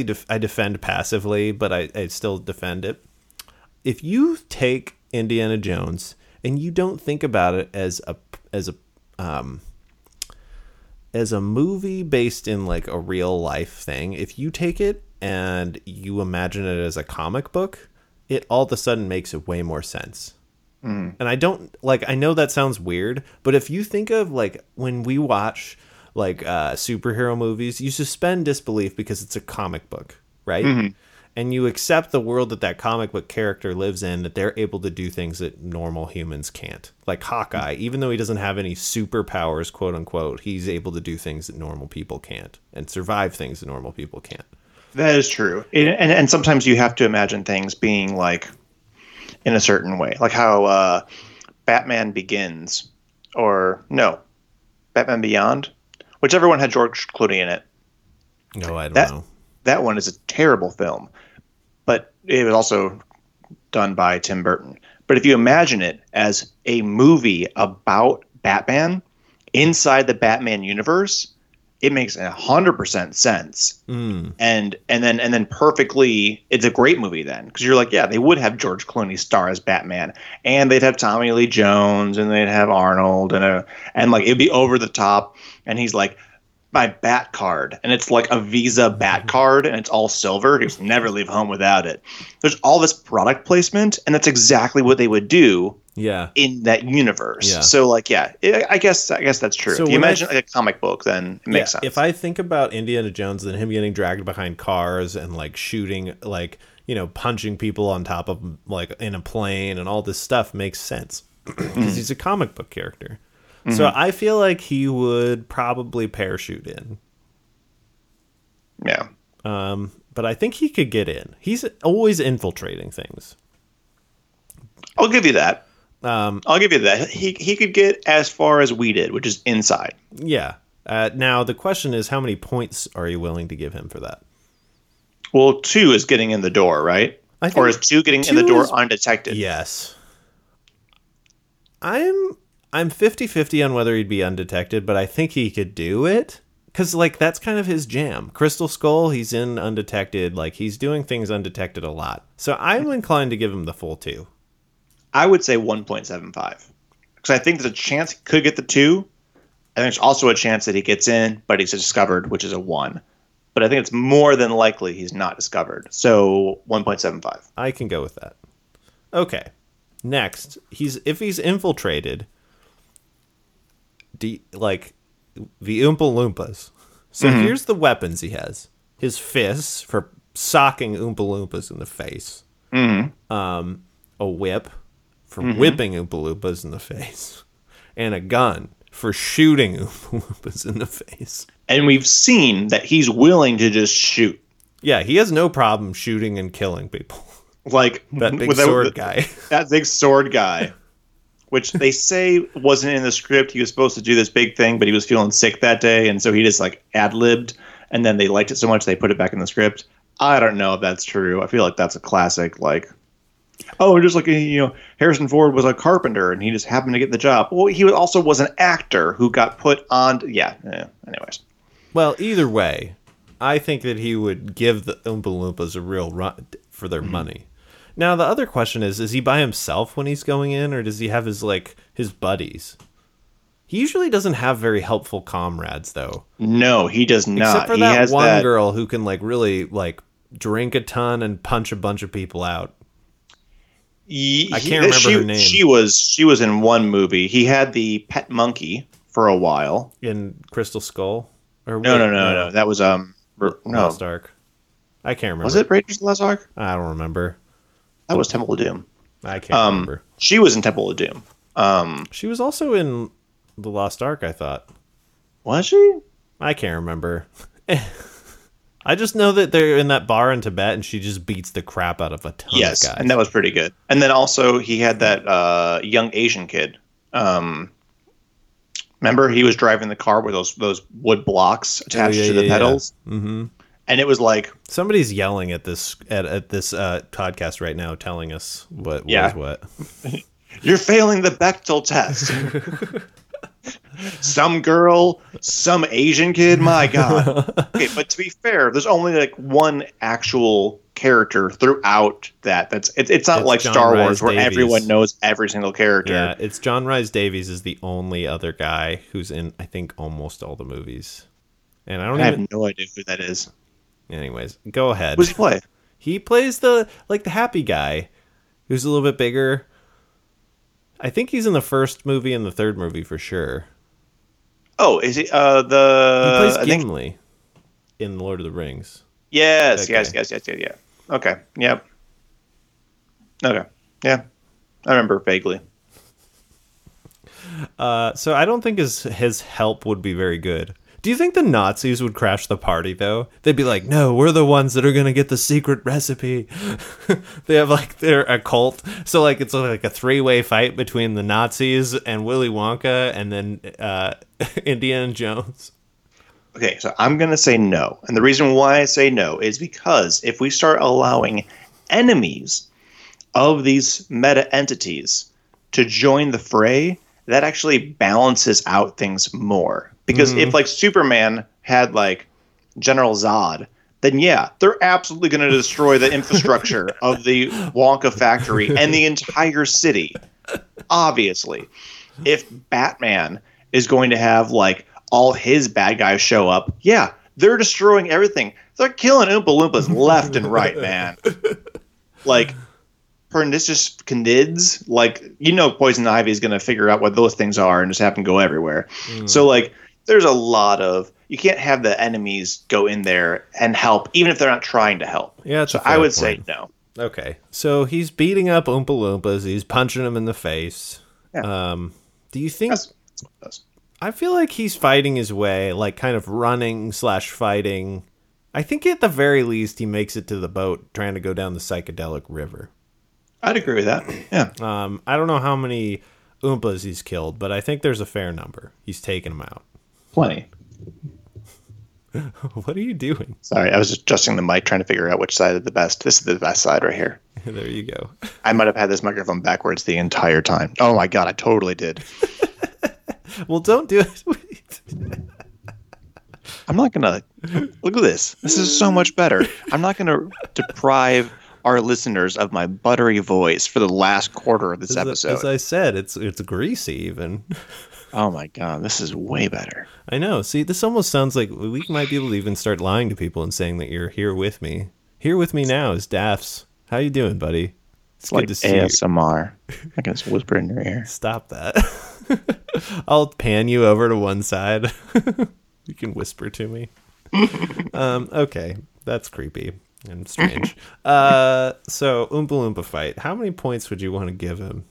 defend passively, but I still defend it. If you take Indiana Jones and you don't think about it as a movie based in like a real life thing, if you take it and you imagine it as a comic book, it all of a sudden makes it way more sense. Mm. And I don't like, I know that sounds weird, but if you think of like when we watch like superhero movies, you suspend disbelief because it's a comic book, right? Mm-hmm. And you accept the world that comic book character lives in, that they're able to do things that normal humans can't. Like Hawkeye, even though he doesn't have any superpowers, quote unquote, he's able to do things that normal people can't and survive things that normal people can't. That is true. And sometimes you have to imagine things being like in a certain way, like how Batman Begins Batman Beyond, whichever one had George Clooney in it. No, I don't know. That one is a terrible film, but it was also done by Tim Burton. But if you imagine it as a movie about Batman inside the Batman universe, it makes 100% sense. Mm. And then perfectly, it's a great movie then. 'Cause you're like, yeah, they would have George Clooney star as Batman, and they'd have Tommy Lee Jones, and they'd have Arnold, and like, it'd be over the top. And he's like, my bat card, and it's like a Visa bat card, and it's all silver. He would never leave home without it. There's all this product placement, and that's exactly what they would do. Yeah. In that universe. Yeah. So like, yeah, I guess that's true. So if you imagine like a comic book, then it makes sense. If I think about Indiana Jones and him getting dragged behind cars and like shooting, like, you know, punching people on top of like in a plane and all this stuff makes sense because he's a comic book character. Mm-hmm. So I feel like he would probably parachute in. Yeah. But I think he could get in. He's always infiltrating things. I'll give you that. I'll give you that. He could get as far as we did, which is inside. Yeah. Now, the question is, how many points are you willing to give him for that? Well, 2 is getting in the door, right? Or is 2 getting in the door undetected? Yes. I'm 50-50 on whether he'd be undetected, but I think he could do it. Because, like, that's kind of his jam. Crystal Skull, he's in undetected. Like, he's doing things undetected a lot. So I'm inclined to give him the full 2. I would say 1.75 because I think there's a chance he could get the 2. I think there's also a chance that he gets in, but he's discovered, which is a 1. But I think it's more than likely he's not discovered. So 1.75. I can go with that. Okay. Next, if he's infiltrated, like the Oompa Loompas. So here's the weapons he has: his fists for socking Oompa Loompas in the face, a whip for whipping Oompa Loompas in the face, and a gun for shooting Oompa Loompas in the face. And we've seen that he's willing to just shoot. Yeah, he has no problem shooting and killing people. Like that big sword guy. That big sword guy, which they say wasn't in the script. He was supposed to do this big thing, but he was feeling sick that day, and so he just like ad-libbed, and then they liked it so much they put it back in the script. I don't know if that's true. I feel like that's a classic, like, oh, just like, you know, Harrison Ford was a carpenter and he just happened to get the job. Well, he also was an actor who got put on. Yeah. Anyways. Well, either way, I think that he would give the Oompa Loompas a real run for their money. Now, the other question is he by himself when he's going in, or does he have his like his buddies? He usually doesn't have very helpful comrades, though. No, he does not. Except for he that has one that girl who can like really like drink a ton and punch a bunch of people out. I can't remember her name. She was in one movie. He had the pet monkey for a while in Crystal Skull. Or no. That was Lost Ark. I can't remember. Was it Raiders of the Lost Ark? I don't remember. That was Temple of Doom. I can't remember. She was in Temple of Doom. She was also in the Lost Ark. I thought. Was she? I can't remember. I just know that they're in that bar in Tibet and she just beats the crap out of a ton of guys. Yes, and that was pretty good. And then also he had that young Asian kid. Remember he was driving the car with those wood blocks attached to the pedals? Yeah. Mm-hmm. And it was like... Somebody's yelling at this podcast right now telling us what. You're failing the Bechdel test. Some girl, some Asian kid, my God. Okay, but to be fair, there's only like one actual character throughout that. It's not like Star Wars where everyone knows every single character. Yeah, it's John Rhys Davies is the only other guy who's in, I think, almost all the movies. And I have no idea who that is. Anyways, go ahead. What does he play? He plays the happy guy who's a little bit bigger. I think he's in the first movie and the third movie for sure. Oh, is he He plays Gimli in Lord of the Rings. Yes. Okay, yep. Okay, yeah. I remember vaguely. So I don't think his help would be very good. Do you think the Nazis would crash the party, though? They'd be like, no, we're the ones that are going to get the secret recipe. They have, like, they're a cult. So, like, it's like a three-way fight between the Nazis and Willy Wonka and then Indiana Jones. Okay, so I'm going to say no. And the reason why I say no is because if we start allowing enemies of these meta-entities to join the fray, that actually balances out things more. Because if, like, Superman had, like, General Zod, then, yeah, they're absolutely going to destroy the infrastructure of the Wonka factory and the entire city, obviously. If Batman is going to have, like, all his bad guys show up. Yeah, they're destroying everything. They're killing Oompa Loompas left and right, man. Like, pernicious canids. Like, you know, Poison Ivy is going to figure out what those things are and just have them go everywhere. Mm. So, like, there's a lot of... You can't have the enemies go in there and help, even if they're not trying to help. Yeah, so I would say no. Okay, so he's beating up Oompa Loompas. He's punching them in the face. Yeah. Do you think... That's what it does. I feel like he's fighting his way, like kind of running/fighting. I think at the very least he makes it to the boat trying to go down the psychedelic river. I'd agree with that, yeah. I don't know how many Oompas he's killed, but I think there's a fair number. He's taken them out. Plenty. What are you doing? Sorry, I was adjusting the mic, trying to figure out which side is the best. This is the best side right here. There you go. I might have had this microphone backwards the entire time. Oh my God, I totally did. Well, don't do it. I'm not going to... Look at this. This is so much better. I'm not going to deprive our listeners of my buttery voice for the last quarter of this episode. As I said, it's greasy even. Oh my God, this is way better. I know. See, this almost sounds like we might be able to even start lying to people and saying that you're here with me. Here with me now is Daffs. How you doing, buddy? It's like ASMR. I can just whisper in your ear. Stop that. I'll pan you over to one side. You can whisper to me. Okay, that's creepy and strange. So Oompa Loompa fight. How many points would you want to give him?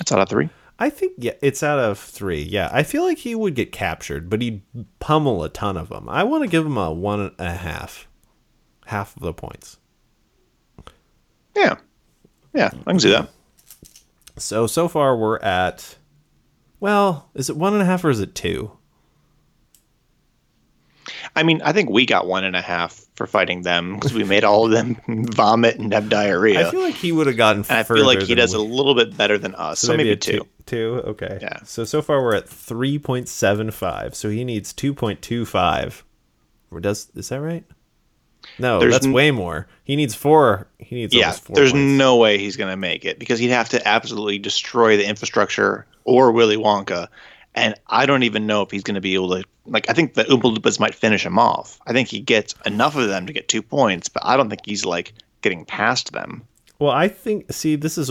It's out of 3. I think, yeah, it's out of 3. Yeah, I feel like he would get captured, but he'd pummel a ton of them. I want to give him a 1.5. Half of the points. Yeah, I can see that. So far we're at... Well, is it 1.5 or is it 2? I mean, I think we got 1.5 for fighting them because we made all of them vomit and have diarrhea. I feel like he would have gotten further. And I feel like he does a little bit better than us. So maybe a 2. 2? Okay. Yeah. So far we're at 3.75. So he needs 2.25. Or is that right? No, that's way more. He needs 4. He needs almost 4 there's points. No way he's going to make it because he'd have to absolutely destroy the infrastructure or Willy Wonka, and I don't even know if he's going to be able to... Like, I think the Oompa Loompas might finish him off. I think he gets enough of them to get 2 points, but I don't think he's, like, getting past them. Well, I think... See, this is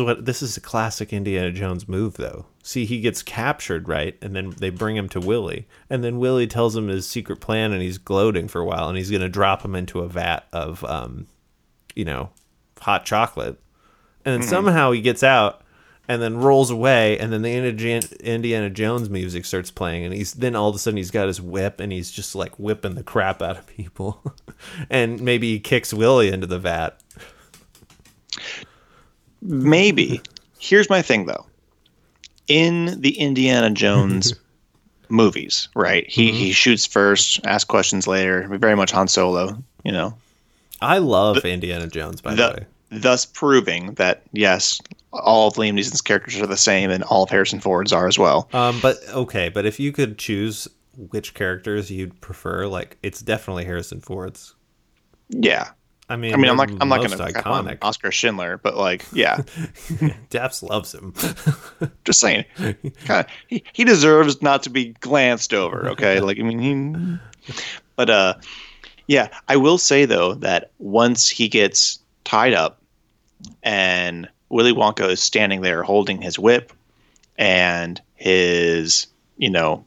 a classic Indiana Jones move, though. See, he gets captured, right? And then they bring him to Willy. And then Willy tells him his secret plan, and he's gloating for a while, and he's going to drop him into a vat of, hot chocolate. And then somehow he gets out, and then rolls away, and then the Indiana Jones music starts playing, and he's then all of a sudden he's got his whip, and he's just like whipping the crap out of people, and maybe he kicks Willy into the vat. Maybe. Here's my thing, though. In the Indiana Jones movies, right? He shoots first, asks questions later. Very much Han Solo, I love Indiana Jones, by the way. Thus proving that, yes, all of Liam Neeson's characters are the same and all of Harrison Ford's are as well. But if you could choose which characters you'd prefer, like, it's definitely Harrison Ford's. Yeah. I mean, I'm not going to pick on Oscar Schindler, but, like, yeah. Daffs loves him. Just saying. Kinda, he deserves not to be glanced over, okay? Like, I mean, But, I will say, though, that once he gets tied up, and Willy Wonka is standing there holding his whip and his,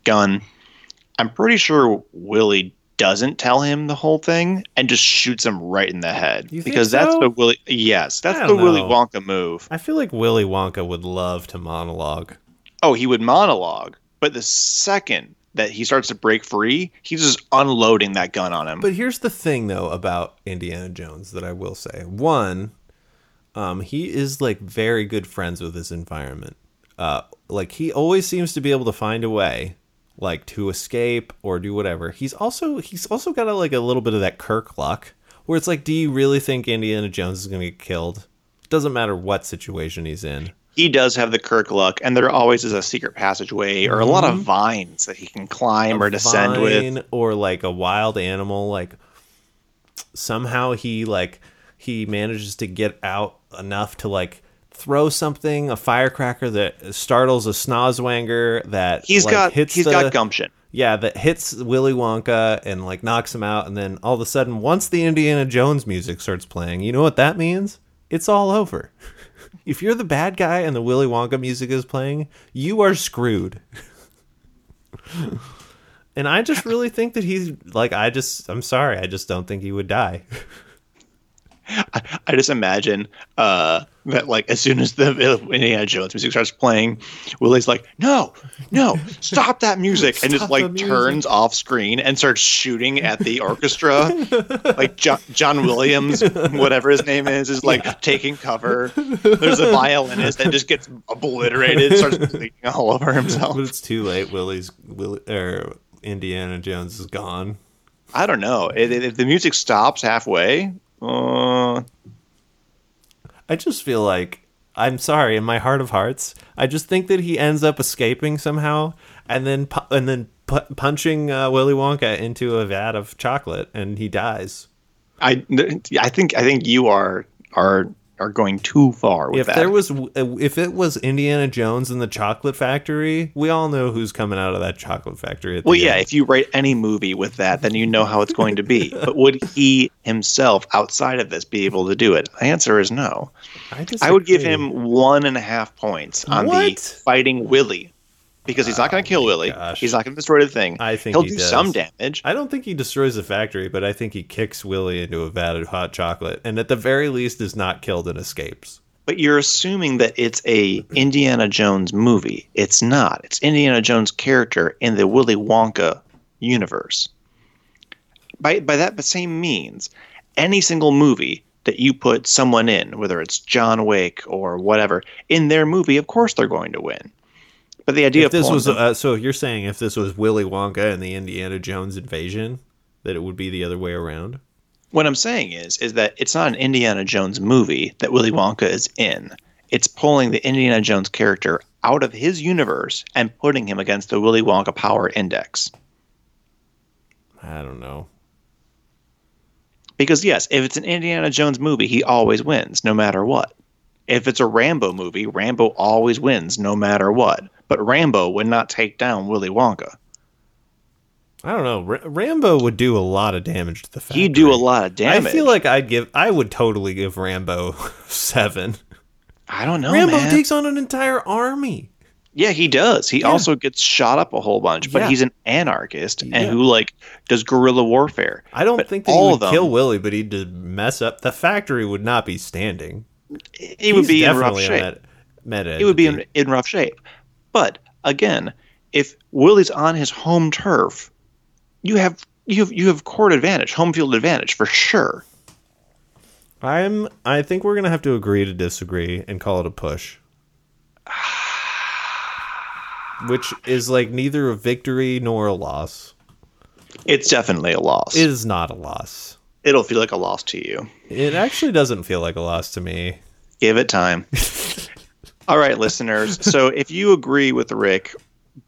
gun. I'm pretty sure Willy doesn't tell him the whole thing and just shoots him right in the head. You because think so? That's the Willy. Yes, that's the Willy Wonka move. I feel like Willy Wonka would love to monologue. Oh, he would monologue, but the second that he starts to break free, he's just unloading that gun on him. But here's the thing, though, about Indiana Jones that I will say. One, he is, like, very good friends with his environment. Like, he always seems to be able to find a way, like, to escape or do whatever. He's also got, a little bit of that Kirk luck, where it's like, do you really think Indiana Jones is going to get killed? It doesn't matter what situation he's in. He does have the Kirk luck, and there always is a secret passageway or a lot of vines that he can climb or descend with. Or like a wild animal. Like somehow he manages to get out enough to like throw something, a firecracker that startles a snozwanger that hits. He's got gumption. Yeah, that hits Willy Wonka and like knocks him out, and then all of a sudden, once the Indiana Jones music starts playing, you know what that means? It's all over. If you're the bad guy and the Willy Wonka music is playing, you are screwed. And I just really think that he's like, I'm sorry, I just don't think he would die. I just imagine that, like, as soon as the Indiana Jones music starts playing, Willie's like, no, stop that music. Stop, and just, like, turns off screen and starts shooting at the orchestra. Like, John Williams, whatever his name is, like, taking cover. There's a violinist that just gets obliterated, starts bleeding all over himself. But it's too late. Indiana Jones is gone. I don't know. If the music stops halfway... I just feel like, I'm sorry, in my heart of hearts, I just think that he ends up escaping somehow and then punching Willy Wonka into a vat of chocolate, and he dies. I think you are going too far with that. If it was Indiana Jones and the Chocolate Factory, we all know who's coming out of that chocolate factory. At the end. If you write any movie with that, then you know how it's going to be. But would he himself, outside of this, be able to do it? The answer is no. I would give him 1.5 points on the fighting Willy, because he's not going to kill Willy. Gosh. He's not going to destroy the thing. I think he'll do some damage. I don't think he destroys the factory, but I think he kicks Willy into a vat of hot chocolate, and at the very least is not killed and escapes. But you're assuming that it's a Indiana Jones movie. It's not. It's Indiana Jones character in the Willy Wonka universe. By that same means, any single movie that you put someone in, whether it's John Wick or whatever, in their movie, of course they're going to win. But the idea so you're saying if this was Willy Wonka and the Indiana Jones invasion, that it would be the other way around? What I'm saying is that it's not an Indiana Jones movie that Willy Wonka is in. It's pulling the Indiana Jones character out of his universe and putting him against the Willy Wonka power index. I don't know. Because, yes, if it's an Indiana Jones movie, he always wins, no matter what. If it's a Rambo movie, Rambo always wins, no matter what. But Rambo would not take down Willy Wonka. I don't know. Rambo would do a lot of damage to the factory. He'd do a lot of damage. I feel like I would totally give Rambo 7. I don't know, Rambo takes on an entire army. Yeah, he does. He also gets shot up a whole bunch, but he's an anarchist and who like does guerrilla warfare. I don't think that he would kill Willy, but he'd just mess up. The factory would not be standing. He would be in rough shape. It would be in rough shape. But again, if Willie's on his home turf, you have court advantage, home field advantage for sure. I think we're gonna have to agree to disagree and call it a push, which is like neither a victory nor a loss. It's definitely a loss. It is not a loss. It'll feel like a loss to you. It actually doesn't feel like a loss to me. Give it time. All right, listeners. So if you agree with Rick,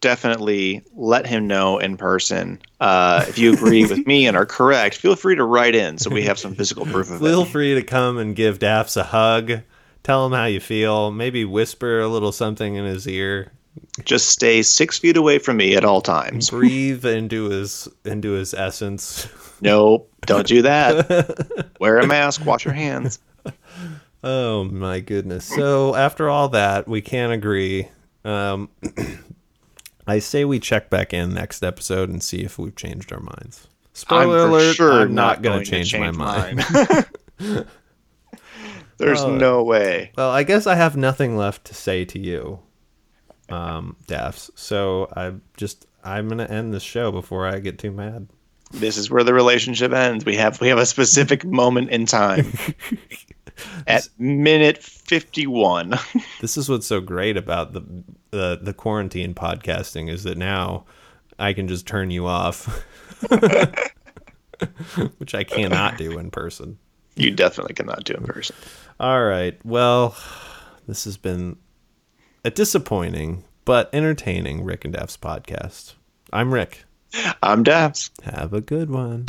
definitely let him know in person. If you agree with me and are correct, feel free to write in so we have some physical proof of it. Feel free to come and give Daffs a hug. Tell him how you feel. Maybe whisper a little something in his ear. Just stay 6 feet away from me at all times. Breathe into his essence. Nope, don't do that. Wear a mask. Wash your hands. Oh, my goodness. So after all that, we can't agree. I say we check back in next episode and see if we've changed our minds. Spoiler alert, sure I'm not going to change my mind. There's no way. Well, I guess I have nothing left to say to you, Daffs. So I'm going to end this show before I get too mad. This is where the relationship ends. We have a specific moment in time. At minute 51. This is what's so great about the quarantine podcasting is that now I can just turn you off, which I cannot do in person. You definitely cannot do in person. All right. Well, this has been a disappointing but entertaining Rick and Daffs podcast. I'm Rick. I'm Daffs. Have a good one.